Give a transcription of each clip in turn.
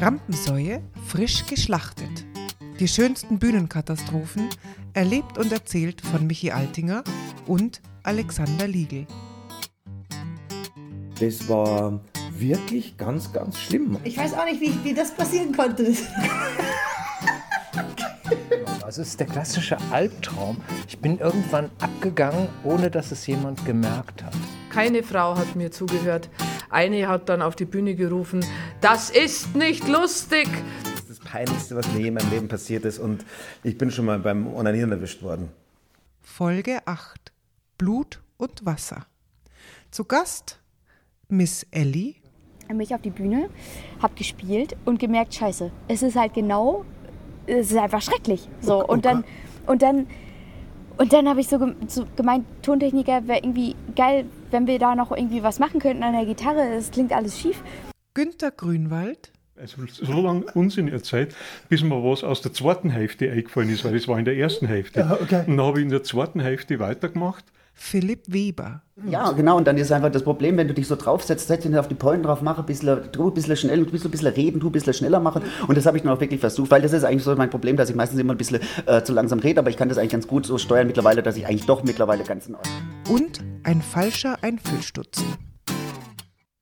Rampensäue frisch geschlachtet. Die schönsten Bühnenkatastrophen, erlebt und erzählt von Michi Altinger und Alexander Liegl. Das war wirklich ganz, ganz schlimm. Ich weiß auch nicht, wie das passieren konnte. Also es ist der klassische Albtraum. Ich bin irgendwann abgegangen, ohne dass es jemand gemerkt hat. Keine Frau hat mir zugehört. Eine hat dann auf die Bühne gerufen, das ist nicht lustig. Das ist das Peinlichste, was mir je in meinem Leben passiert ist. Und ich bin schon mal beim Onanieren erwischt worden. Folge 8. Blut und Wasser. Zu Gast Miss Allie. Ich bin auf die Bühne, habe gespielt und gemerkt, scheiße, es ist halt genau, es ist einfach schrecklich. So. Und dann habe ich so gemeint, Tontechniker wäre irgendwie geil, wenn wir da noch irgendwie was machen könnten an der Gitarre. Es klingt alles schief. Günter Grünwald. Also so lange Unsinn erzählt, bis mir was aus der zweiten Hälfte eingefallen ist, weil das war in der ersten Hälfte. Ja, okay. Und dann habe ich in der zweiten Hälfte weitergemacht. Philipp Weber. Ja, genau. Und dann ist einfach das Problem, wenn du dich so draufsetzt, setz dich auf die Pointen drauf, mach ein bisschen, tu ein bisschen schnell, tu ein bisschen reden, tu ein bisschen schneller machen. Und das habe ich dann auch wirklich versucht, weil das ist eigentlich so mein Problem, dass ich meistens immer ein bisschen zu langsam rede, aber ich kann das eigentlich ganz gut so steuern mittlerweile, dass ich eigentlich doch mittlerweile ganz in Ordnung bin. Und ein falscher Einfüllstutzen.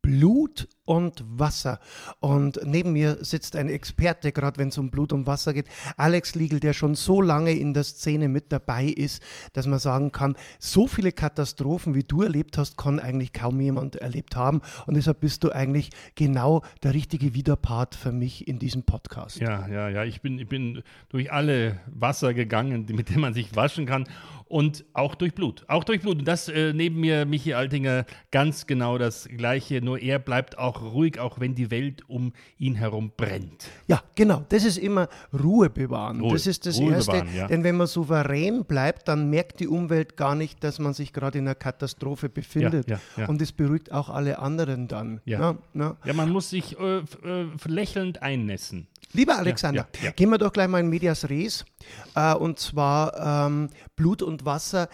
Blut und Wasser. Und neben mir sitzt ein Experte, gerade wenn es um Blut und Wasser geht, Alex Liegl, der schon so lange in der Szene mit dabei ist, dass man sagen kann, so viele Katastrophen, wie du erlebt hast, kann eigentlich kaum jemand erlebt haben. Und deshalb bist du eigentlich genau der richtige Widerpart für mich in diesem Podcast. Ja. Ich bin durch alle Wasser gegangen, mit dem man sich waschen kann. Und auch durch Blut. Und das neben mir, Michi Altinger, ganz genau das Gleiche. Nur er bleibt auch ruhig, auch wenn die Welt um ihn herum brennt. Ja, genau. Das ist immer Ruhe bewahren. Das ist das Erste. Denn wenn man souverän bleibt, dann merkt die Umwelt gar nicht, dass man sich gerade in einer Katastrophe befindet. Ja. Und das beruhigt auch alle anderen dann. Ja, man muss sich lächelnd einnässen. Lieber Alexander, gehen wir doch gleich mal in Medias Res. Und zwar Blut und Wasser.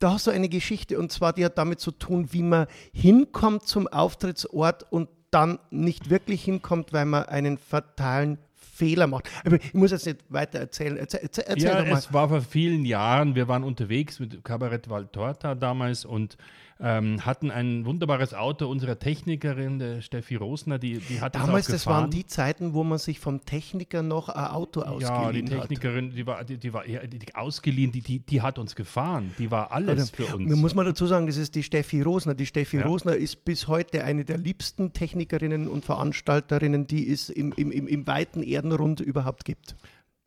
Da hast du eine Geschichte, und zwar die hat damit zu tun, wie man hinkommt zum Auftrittsort und dann nicht wirklich hinkommt, weil man einen fatalen Fehler macht. Aber ich muss jetzt nicht weiter erzählen. Erzähl doch mal. Es war vor vielen Jahren, wir waren unterwegs mit Kabarett Valtorta damals und hatten ein wunderbares Auto unserer Technikerin, der Steffi Rosner, die hat damals, das waren die Zeiten, wo man sich vom Techniker noch ein Auto ausgeliehen hat. Ja, die Technikerin, die war ausgeliehen, die hat uns gefahren, die war alles für uns. Da muss man dazu sagen, das ist die Steffi Rosner. Die Steffi Rosner ist bis heute eine der liebsten Technikerinnen und Veranstalterinnen, die es im weiten Erdenrund überhaupt gibt.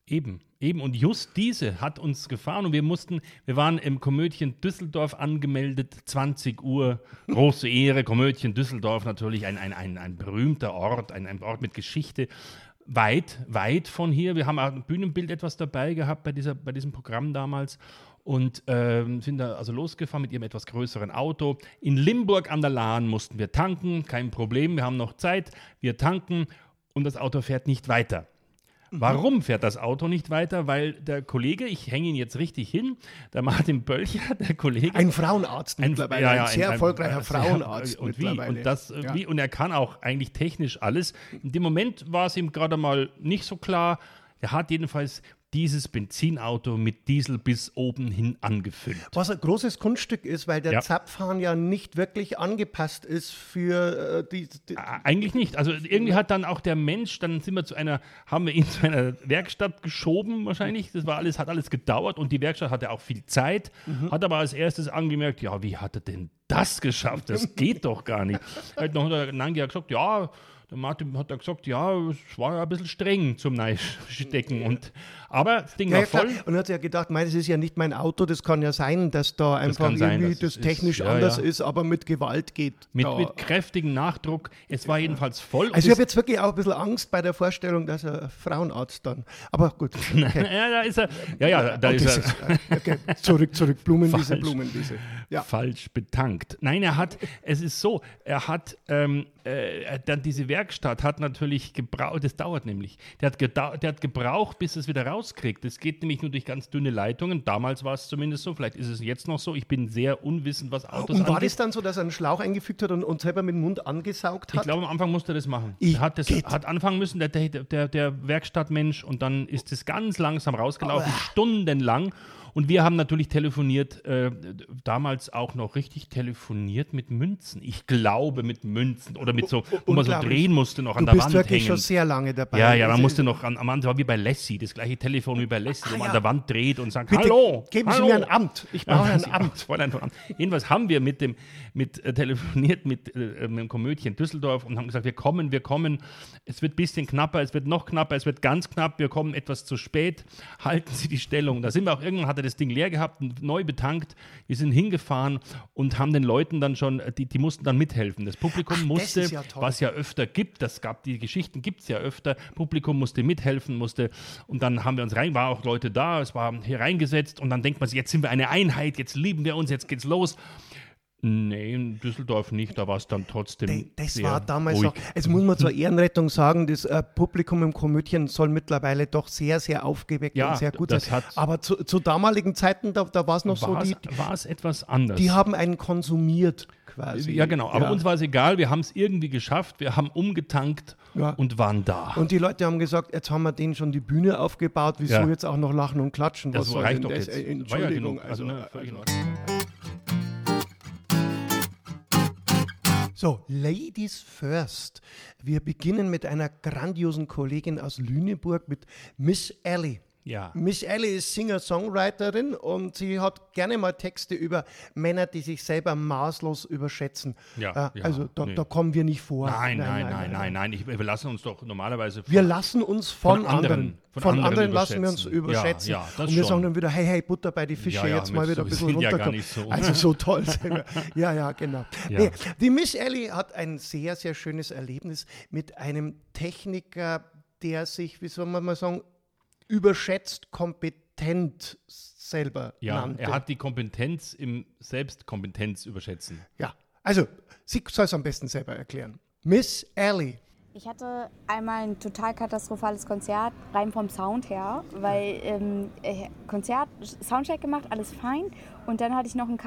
Eben. Und just diese hat uns gefahren und wir waren im Komödchen Düsseldorf angemeldet, 20 Uhr, große Ehre, Komödchen Düsseldorf natürlich, ein berühmter Ort, ein Ort mit Geschichte, weit von hier. Wir haben auch ein Bühnenbild etwas dabei gehabt bei diesem Programm damals und sind da also losgefahren mit ihrem etwas größeren Auto. In Limburg an der Lahn mussten wir tanken, kein Problem, wir haben noch Zeit, wir tanken und das Auto fährt nicht weiter. Warum fährt das Auto nicht weiter? Weil der Kollege, ich hänge ihn jetzt richtig hin, der Martin Böllcher, der Kollege. Ein Frauenarzt mittlerweile, ein sehr erfolgreicher Frauenarzt mittlerweile. Und er kann auch eigentlich technisch alles. In dem Moment war es ihm gerade mal nicht so klar. Er hat jedenfalls dieses Benzinauto mit Diesel bis oben hin angefüllt. Was ein großes Kunststück ist, weil der Zapfhahn ja nicht wirklich angepasst ist für die eigentlich nicht. Also irgendwie hat dann auch der Mensch, haben wir ihn zu einer Werkstatt geschoben wahrscheinlich. Das hat alles gedauert und die Werkstatt hatte auch viel Zeit. Hat aber als erstes angemerkt, ja, wie hat er denn das geschafft? Das geht doch gar nicht. Er hat noch gesagt, der Martin hat dann gesagt, es war ja ein bisschen streng zum Neistecken. Aber das Ding war voll. Und er hat ja gedacht, das ist ja nicht mein Auto, das kann ja sein, dass da einfach irgendwie das technisch anders ist, aber mit Gewalt geht. Mit kräftigem Nachdruck. Es war jedenfalls voll. Also ich habe jetzt wirklich auch ein bisschen Angst bei der Vorstellung, dass er Frauenarzt dann. Aber gut. Okay. Da ist er. Zurück, Blumenwiese. falsch betankt. Nein, dann diese Werkstatt hat natürlich gebraucht, das dauert nämlich, der hat gebraucht, bis es wieder rauskriegt. Das geht nämlich nur durch ganz dünne Leitungen, damals war es zumindest so, vielleicht ist es jetzt noch so, ich bin sehr unwissend, was Autos angeht. Und war das dann so, dass er einen Schlauch eingefügt hat und selber mit dem Mund angesaugt hat? Ich glaube, am Anfang musste er das machen. Hat anfangen müssen, der Werkstattmensch, und dann ist es ganz langsam rausgelaufen, stundenlang. Und wir haben natürlich telefoniert, damals auch noch richtig telefoniert mit Münzen. Ich glaube mit Münzen oder mit so, wo man so drehen musste noch an der Wand hängen. Du bist wirklich schon sehr lange dabei. Ja, ja, man musste noch am Anfang, war wie bei Lassie, das gleiche Telefon wie bei Lassie, wo man an der Wand dreht und sagt, bitte, hallo, geben Sie mir ein Amt, ich brauche ein Amt. Fräulein von Amt. Jedenfalls haben wir telefoniert mit dem Komödchen Düsseldorf und haben gesagt, wir kommen, es wird ein bisschen knapper, es wird noch knapper, es wird ganz knapp, wir kommen etwas zu spät, halten Sie die Stellung. Da sind wir auch irgendwann, hat er das Ding leer gehabt, neu betankt. Wir sind hingefahren und haben den Leuten dann schon, die mussten dann mithelfen. Das Publikum musste, das was ja öfter gibt, die Geschichten gibt es ja öfter, Publikum musste mithelfen, und dann haben wir uns war auch Leute da, es war hier reingesetzt, und dann denkt man sich, jetzt sind wir eine Einheit, jetzt lieben wir uns, jetzt geht's los. Nee, in Düsseldorf nicht, da war es dann trotzdem. Das war damals ruhig. Noch. Also muss man zur Ehrenrettung sagen, das Publikum im Komödchen soll mittlerweile doch sehr, sehr aufgeweckt und sehr gut sein. Aber zu damaligen Zeiten, da war es noch so. War es etwas anders. Die haben einen konsumiert quasi. Ja, genau. Aber uns war es egal, wir haben es irgendwie geschafft, wir haben umgetankt und waren da. Und die Leute haben gesagt, jetzt haben wir denen schon die Bühne aufgebaut, wieso jetzt auch noch lachen und klatschen? Das reicht doch jetzt. Entschuldigung. War ja genug. So, Ladies first. Wir beginnen mit einer grandiosen Kollegin aus Lüneburg, mit Miss Allie. Ja. Miss Allie ist Singer-Songwriterin, und sie hat gerne mal Texte über Männer, die sich selber maßlos überschätzen. Da kommen wir nicht vor. Wir lassen uns doch normalerweise von anderen lassen wir uns überschätzen. Und wir sagen dann wieder, hey, Butter bei die Fische, jetzt mal wieder ein bisschen runterkommen. So. Also so toll. Genau. Ja. Nee, die Miss Allie hat ein sehr, sehr schönes Erlebnis mit einem Techniker, der sich, wie soll man mal sagen, überschätzt kompetent selber nannte. Er hat die Kompetenz im Selbstkompetenz überschätzen. Ja, also sie soll es am besten selber erklären. Miss Allie. Ich hatte einmal ein total katastrophales Konzert, rein vom Sound her, weil Konzert, Soundcheck gemacht, alles fein, und dann hatte ich noch einen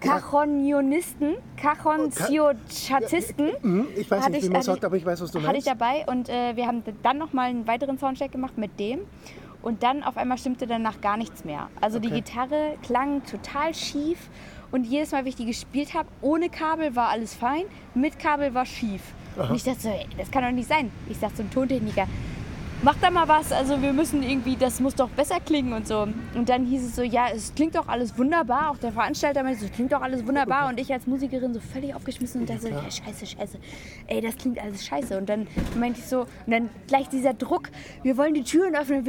Cajonionisten, ich weiß nicht, wie man sagt, aber ich weiß, was du meinst. Hatte ich dabei, und wir haben dann nochmal einen weiteren Soundcheck gemacht mit dem, und dann auf einmal stimmte danach gar nichts mehr. Also die Gitarre klang total schief, und jedes Mal, wenn ich die gespielt habe, ohne Kabel war alles fein, mit Kabel war schief. Aha. Und ich dachte so, ey, das kann doch nicht sein. Ich sag zum Tontechniker, mach da mal was, also wir müssen irgendwie, das muss doch besser klingen und so. Und dann hieß es so, ja, es klingt doch alles wunderbar, auch der Veranstalter meinte, es klingt doch alles wunderbar, und ich als Musikerin so völlig aufgeschmissen und da so, ja, scheiße, ey, das klingt alles scheiße. Und dann meinte ich so, und dann gleich dieser Druck, wir wollen die Türen öffnen,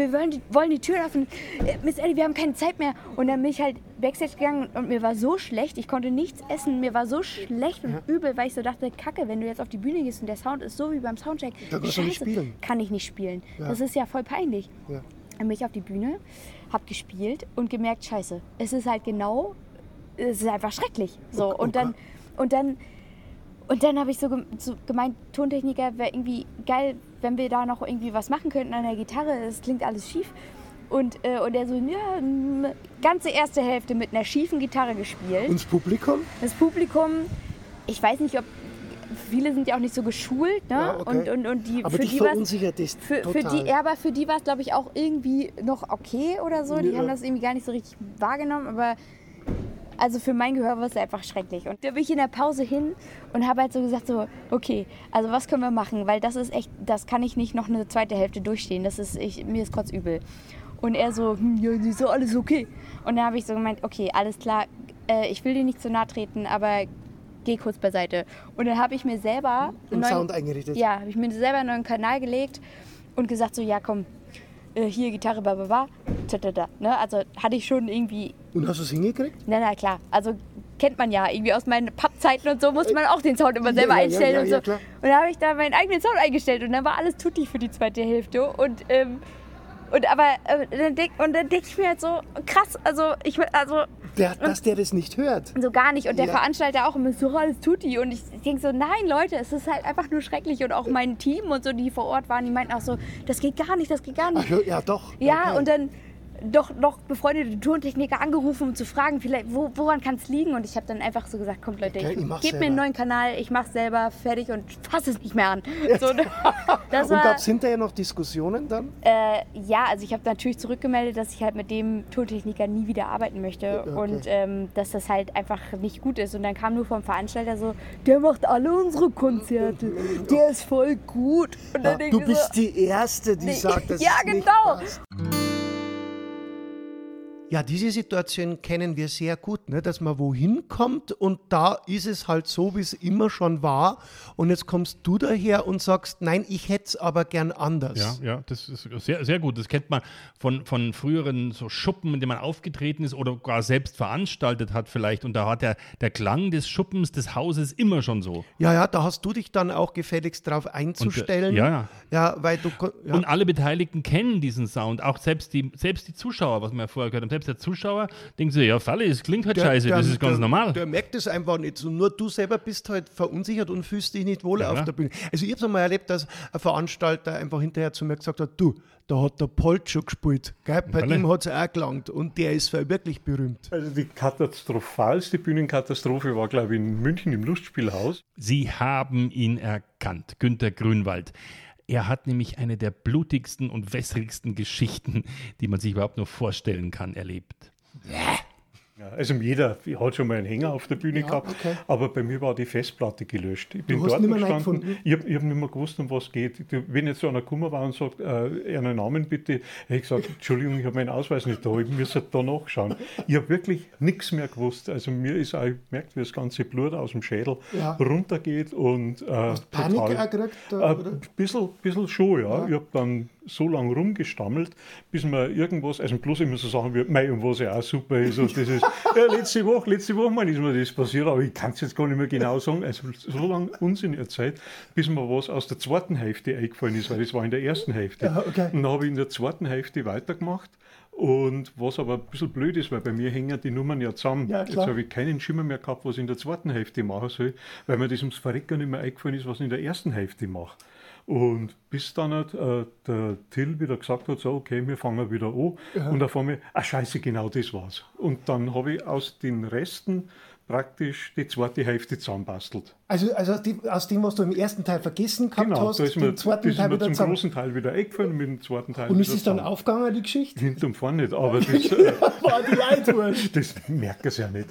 Miss Allie, wir haben keine Zeit mehr. Und dann bin ich halt Backstage gegangen, und mir war so schlecht, ich konnte nichts essen, mir war so schlecht und übel, weil ich so dachte, Kacke, wenn du jetzt auf die Bühne gehst und der Sound ist so wie beim Soundcheck, kann ich nicht spielen. Ja. Das ist ja voll peinlich. Ja. Dann bin ich auf die Bühne, hab gespielt und gemerkt, scheiße, es ist einfach schrecklich. So, okay. Und dann habe ich so gemeint, Tontechniker, wäre irgendwie geil, wenn wir da noch irgendwie was machen könnten an der Gitarre, es klingt alles schief. Und er so, ganze erste Hälfte mit einer schiefen Gitarre gespielt. Und das Publikum? Ich weiß nicht, viele sind ja auch nicht so geschult, ne? Ja, okay. Und die, aber für die verunsichert dich total. Für die war es, glaube ich, auch irgendwie noch okay oder so. Die haben das irgendwie gar nicht so richtig wahrgenommen, aber also für mein Gehör war es einfach schrecklich. Und da bin ich in der Pause hin und habe halt so gesagt, so, okay, also was können wir machen? Weil das ist echt, das kann ich nicht noch eine zweite Hälfte durchstehen. Mir ist kotzübel. Und er so, ist so alles okay. Und dann habe ich so gemeint, okay, alles klar, ich will dir nicht zu nahe treten, aber geh kurz beiseite. Und dann habe ich mir selber einen neuen Kanal gelegt und gesagt so, ja komm, hier Gitarre, ne? Also hatte ich schon irgendwie. Und hast du es hingekriegt? Na klar, also kennt man ja irgendwie aus meinen Pappzeiten und so, musste man auch den Sound immer selber einstellen und so. Ja, und dann habe ich da meinen eigenen Sound eingestellt, und dann war alles tutti für die zweite Hälfte, und Und dann denke ich mir halt so, krass, dass der das nicht hört. So gar nicht. Und der Veranstalter auch immer so, das tut die. Und ich denke so, nein, Leute, es ist halt einfach nur schrecklich. Und auch mein Team und so, die vor Ort waren, die meinten auch so, das geht gar nicht. Ach, ja, doch. Ja, okay. Und dann doch befreundete Tontechniker angerufen, um zu fragen, vielleicht, woran kann es liegen? Und ich habe dann einfach so gesagt, kommt Leute, gebt mir einen neuen Kanal, ich mach's selber, fertig und fass es nicht mehr an. So, und gab es hinterher noch Diskussionen dann? Also ich habe natürlich zurückgemeldet, dass ich halt mit dem Tontechniker nie wieder arbeiten möchte und dass das halt einfach nicht gut ist. Und dann kam nur vom Veranstalter so, der macht alle unsere Konzerte, der ist voll gut. Und dann du bist so, die Erste, die sagt, dass es nicht passt. Ja, diese Situation kennen wir sehr gut, ne? Dass man wohin kommt und da ist es halt so, wie es immer schon war. Und jetzt kommst du daher und sagst, nein, ich hätte es aber gern anders. Ja, das ist sehr, sehr gut. Das kennt man von früheren so Schuppen, in denen man aufgetreten ist oder gar selbst veranstaltet hat vielleicht. Und da hat der Klang des Schuppens, des Hauses immer schon so. Ja, da hast du dich dann auch gefälligst drauf einzustellen. Und, Und alle Beteiligten kennen diesen Sound, auch selbst die Zuschauer, was wir ja vorher gehört haben. Der Zuschauer denkt sich, ja, Falle, es klingt halt scheiße, das ist ganz normal. Der merkt es einfach nicht. Und nur du selber bist halt verunsichert und fühlst dich nicht wohl auf der Bühne. Also ich habe es einmal erlebt, dass ein Veranstalter einfach hinterher zu mir gesagt hat, du, da hat der Polt schon gespielt, gell? Bei dem hat es auch gelangt und der ist wirklich berühmt. Also die katastrophalste Bühnenkatastrophe war, glaube ich, in München im Lustspielhaus. Sie haben ihn erkannt, Günter Grünwald. Er hat nämlich eine der blutigsten und wässrigsten Geschichten, die man sich überhaupt nur vorstellen kann, erlebt. Ja, also jeder hat schon mal einen Hänger auf der Bühne gehabt, okay. Aber bei mir war die Festplatte gelöscht. Ich bin dort gestanden, ich habe nicht mehr gewusst, um was es geht. Wenn jetzt so einer gekommen war und sagt, einen Namen bitte, habe ich gesagt, Entschuldigung, ich habe meinen Ausweis nicht da, ich müsste da nachschauen. Ich habe wirklich nichts mehr gewusst. Also mir ist auch, ich merke, wie das ganze Blut aus dem Schädel runtergeht. Und, hast du Panik gekriegt? Ein bisschen schon, ja. Ich habe dann so lange rumgestammelt, bis man irgendwas, also bloß immer so Sachen wie, mei, und was ja auch super ist, und das ist, letzte Woche mal ist mir das passiert, aber ich kann es jetzt gar nicht mehr genau sagen, also so lange Unsinn erzählt, bis mir was aus der zweiten Hälfte eingefallen ist, weil das war in der ersten Hälfte. Ja, okay. Und dann habe ich in der zweiten Hälfte weitergemacht. Und was aber ein bisschen blöd ist, weil bei mir hängen die Nummern ja zusammen. Ja, jetzt habe ich keinen Schimmer mehr gehabt, was ich in der zweiten Hälfte machen soll, weil mir das ums Verrecken nicht mehr eingefallen ist, was ich in der ersten Hälfte mache. Und bis dann der Till wieder gesagt hat, so okay, wir fangen wieder an. Ja. Und auf einmal, scheiße, genau das war's. Und dann habe ich aus den Resten praktisch die zweite Hälfte zusammenbastelt. Also aus dem, was du im ersten Teil vergessen gehabt hast, den zweiten Teil wieder zum großen Teil wieder eingefallen, mit dem zweiten Teil. Und ist es dann aufgegangen, die Geschichte? Hinten und vorne nicht, aber das war die Leitwurst. Das merkt es ja nicht.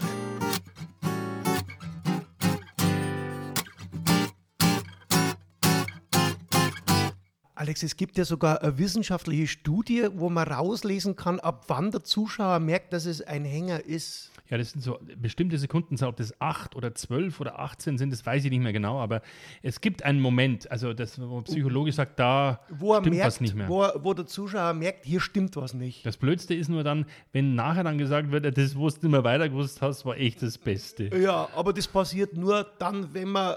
Alex, es gibt ja sogar eine wissenschaftliche Studie, wo man rauslesen kann, ab wann der Zuschauer merkt, dass es ein Hänger ist. Ja, das sind so bestimmte Sekunden, ob das 8 oder 12 oder 18 sind, das weiß ich nicht mehr genau, aber es gibt einen Moment, also das, wo man psychologisch sagt, da stimmt was nicht mehr. Wo der Zuschauer merkt, hier stimmt was nicht. Das Blödste ist nur dann, wenn nachher dann gesagt wird, das, wo du nicht mehr weiter gewusst hast, war echt das Beste. Ja, aber das passiert nur dann, wenn man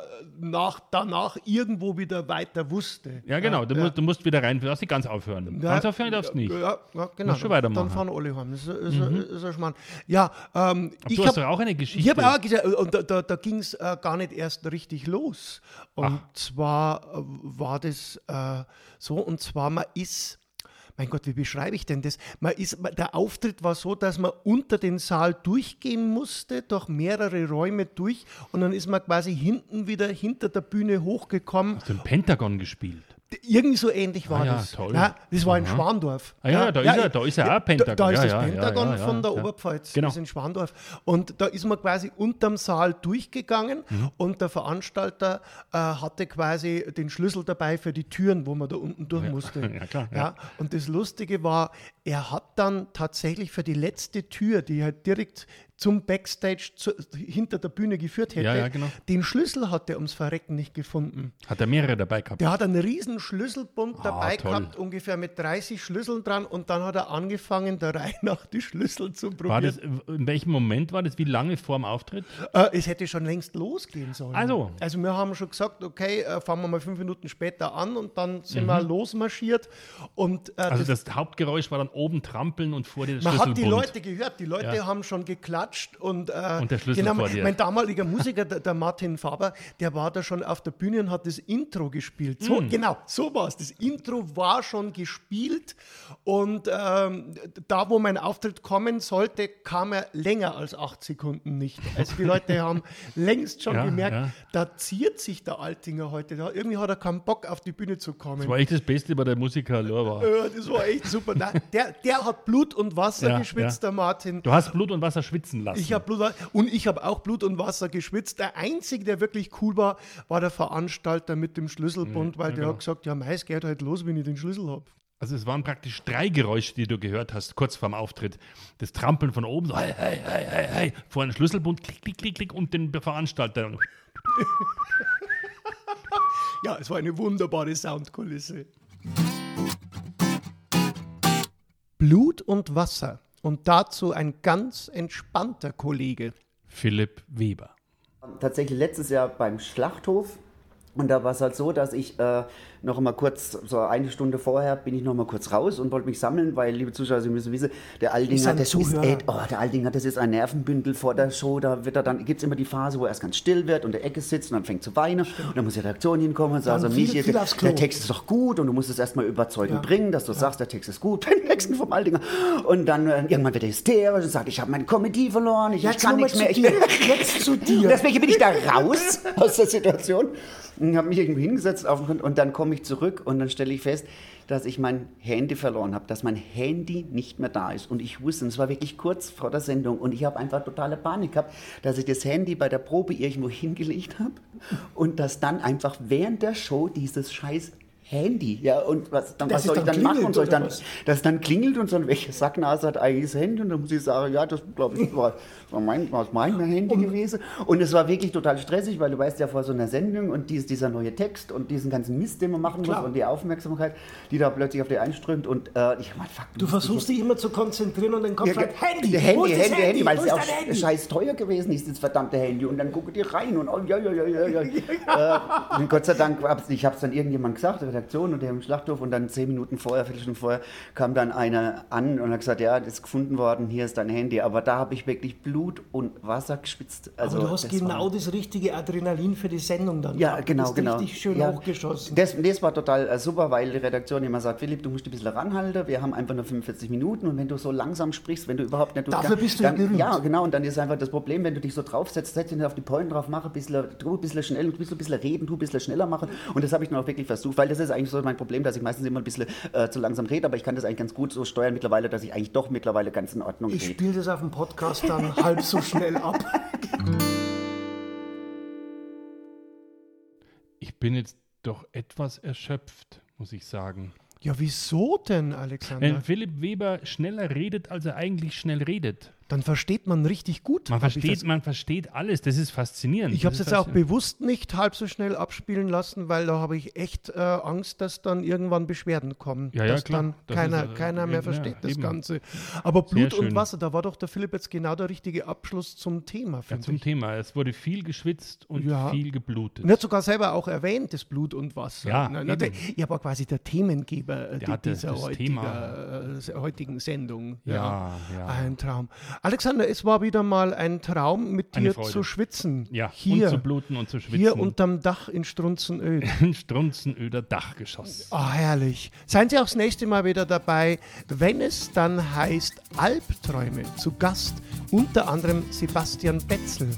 danach irgendwo wieder weiter wusste. Ja, genau, du musst wieder rein, du darfst nicht ganz aufhören. Ja, ganz aufhören darfst du nicht. Ja, genau. Du musst schon weitermachen. Dann fahren alle heim. Das ist ein Schmarrn. Ja, du hast doch auch eine Geschichte. Ich habe auch gesagt, und da ging es gar nicht erst richtig los. Und zwar war das so, und zwar man ist, mein Gott, wie beschreibe ich denn das? Der Auftritt war so, dass man unter den Saal durchgehen musste, durch mehrere Räume durch, und dann ist man quasi hinten wieder hinter der Bühne hochgekommen. Hast du ein Pentagon gespielt? Irgendwie so ähnlich war das. Toll. Ja, das war in Schwandorf. Da ist ja auch Pentagon. Da ist das Pentagon von der Oberpfalz, genau. Das ist in Schwandorf. Und da ist man quasi unterm Saal durchgegangen und der Veranstalter hatte quasi den Schlüssel dabei für die Türen, wo man da unten durch musste. Ja, klar. Ja. Und das Lustige war, er hat dann tatsächlich für die letzte Tür, die halt direkt zum Backstage hinter der Bühne geführt hätte, den Schlüssel hat er ums Verrecken nicht gefunden. Hat er mehrere dabei gehabt? Der hat einen riesen Schlüsselbund dabei gehabt, ungefähr mit 30 Schlüsseln dran, und dann hat er angefangen, der Reihe nach die Schlüssel zu probieren. War das, in welchem Moment war das? Wie lange vor dem Auftritt? Es hätte schon längst losgehen sollen. Also wir haben schon gesagt, okay, fangen wir mal 5 Minuten später an, und dann sind wir losmarschiert. Und, also das Hauptgeräusch war dann oben trampeln und vor dir das Schlüsselbund. Man hat die Leute gehört, die Leute haben schon geklatscht. Und der Schlüssel vor dir. Mein damaliger Musiker, der Martin Faber, der war da schon auf der Bühne und hat das Intro gespielt. So, genau, so war es. Das Intro war schon gespielt, und da, wo mein Auftritt kommen sollte, kam er länger als 8 Sekunden nicht. Also die Leute haben längst schon gemerkt, da ziert sich der Altinger heute. Irgendwie hat er keinen Bock, auf die Bühne zu kommen. Das war echt das Beste bei der Musiker. Das war echt super. Nein, der hat Blut und Wasser geschwitzt, der Martin. Du hast Blut und Wasser schwitzen lassen. Ich habe auch Blut und Wasser geschwitzt. Der Einzige, der wirklich cool war, war der Veranstalter mit dem Schlüsselbund, weil der hat gesagt, ja, meins geht halt los, wenn ich den Schlüssel habe. Also es waren praktisch 3 Geräusche, die du gehört hast, kurz vorm Auftritt. Das Trampeln von oben, so, hey, hey, hey, hey, hey, vor einem Schlüsselbund, klick, klick, klick, klick, und den Veranstalter. Ja, es war eine wunderbare Soundkulisse. Blut und Wasser. Und dazu ein ganz entspannter Kollege. Philipp Weber. Tatsächlich letztes Jahr beim Schlachthof. Und da war es halt so, dass ich noch mal kurz, so eine Stunde vorher, bin ich noch mal kurz raus und wollte mich sammeln, weil, liebe Zuschauer, Sie müssen wissen, der Altinger, das ist ein Nervenbündel vor der Show, dann gibt es immer die Phase, wo er erst ganz still wird und in der Ecke sitzt und dann fängt zu weinen und dann muss die Reaktion hinkommen und sagt, also Michi, der Text ist doch gut und du musst es erstmal überzeugend bringen, dass du sagst, der Text ist gut, beim nächsten vom Altinger. Und dann irgendwann wird er hysterisch und sagt, ich habe meine Comedy verloren, ich kann nichts mehr. Jetzt zu dir. Deswegen bin ich da raus aus der Situation. Und habe mich irgendwie hingesetzt auf den Grund, und dann komme ich zurück und dann stelle ich fest, dass ich mein Handy verloren habe, dass mein Handy nicht mehr da ist. Und ich wusste, und es war wirklich kurz vor der Sendung, und ich habe einfach totale Panik gehabt, dass ich das Handy bei der Probe irgendwo hingelegt habe und dass dann einfach während der Show dieses scheiß Handy, und was soll ich dann machen? Und soll ich dann, das dann klingelt und so, welche Sacknase hat eigentlich das Handy? Und dann muss ich sagen, das glaube ich, war mein Handy gewesen. Und es war wirklich total stressig, weil du weißt ja, vor so einer Sendung und dieser neue Text und diesen ganzen Mist, den man machen muss, und die Aufmerksamkeit, die da plötzlich auf dich einströmt, und ich habe mal fuck. Du versuchst dich immer zu konzentrieren und den Kopf Handy, weil es ja auch scheiß teuer gewesen ist, das verdammte Handy, und dann gucke ich dir rein und und Gott sei Dank, ich habe es dann irgendjemand gesagt, Redaktion und der im Schlachthof, und dann 10 Minuten vorher, Viertelstunde vorher, kam dann einer an und hat gesagt, das ist gefunden worden, hier ist dein Handy. Aber da habe ich wirklich Blut und Wasser geschwitzt. Also, aber du hast genau das richtige Adrenalin für die Sendung dann. Ja, genau. Richtig schön hochgeschossen. Das war total super, weil die Redaktion immer sagt, Philipp, du musst ein bisschen ranhalten, wir haben einfach nur 45 Minuten und wenn du so langsam sprichst, wenn du überhaupt nicht... Dafür bist du gerühmt. Ja, genau, und dann ist einfach das Problem, wenn du dich so draufsetzt, setz dich nicht auf die Pointen drauf, tu ein bisschen schnell, ein bisschen reden, tu ein bisschen schneller machen, und das habe ich noch wirklich versucht, weil das ist eigentlich so mein Problem, dass ich meistens immer ein bisschen zu langsam rede, aber ich kann das eigentlich ganz gut so steuern mittlerweile, dass ich eigentlich doch mittlerweile ganz in Ordnung bin. Ich spiele das auf dem Podcast dann halb so schnell ab. Ich bin jetzt doch etwas erschöpft, muss ich sagen. Ja, wieso denn, Alexander? Wenn Philipp Weber schneller redet, als er eigentlich schnell redet. Dann versteht man richtig gut. Man versteht alles, das ist faszinierend. Ich habe es jetzt auch bewusst nicht halb so schnell abspielen lassen, weil da habe ich echt Angst, dass dann irgendwann Beschwerden kommen. Ja, dass klar. Dann keiner mehr versteht das Ganze. Aber Blut und Wasser, da war doch der Philipp jetzt genau der richtige Abschluss zum Thema, finde ich. Zum Thema, es wurde viel geschwitzt und viel geblutet. Und er hat sogar selber auch erwähnt, das Blut und Wasser. Ja, er war quasi der Themengeber dieser heutigen Sendung. Ja. Ein Traum. Alexander, es war wieder mal ein Traum, mit dir zu schwitzen. Ja, hier, und zu bluten und zu schwitzen. Hier unterm Dach in Strunzenöd. In Strunzenöder Dachgeschoss. Oh, herrlich. Seien Sie auch das nächste Mal wieder dabei, wenn es dann heißt Albträume. Zu Gast unter anderem Sebastian Betzel.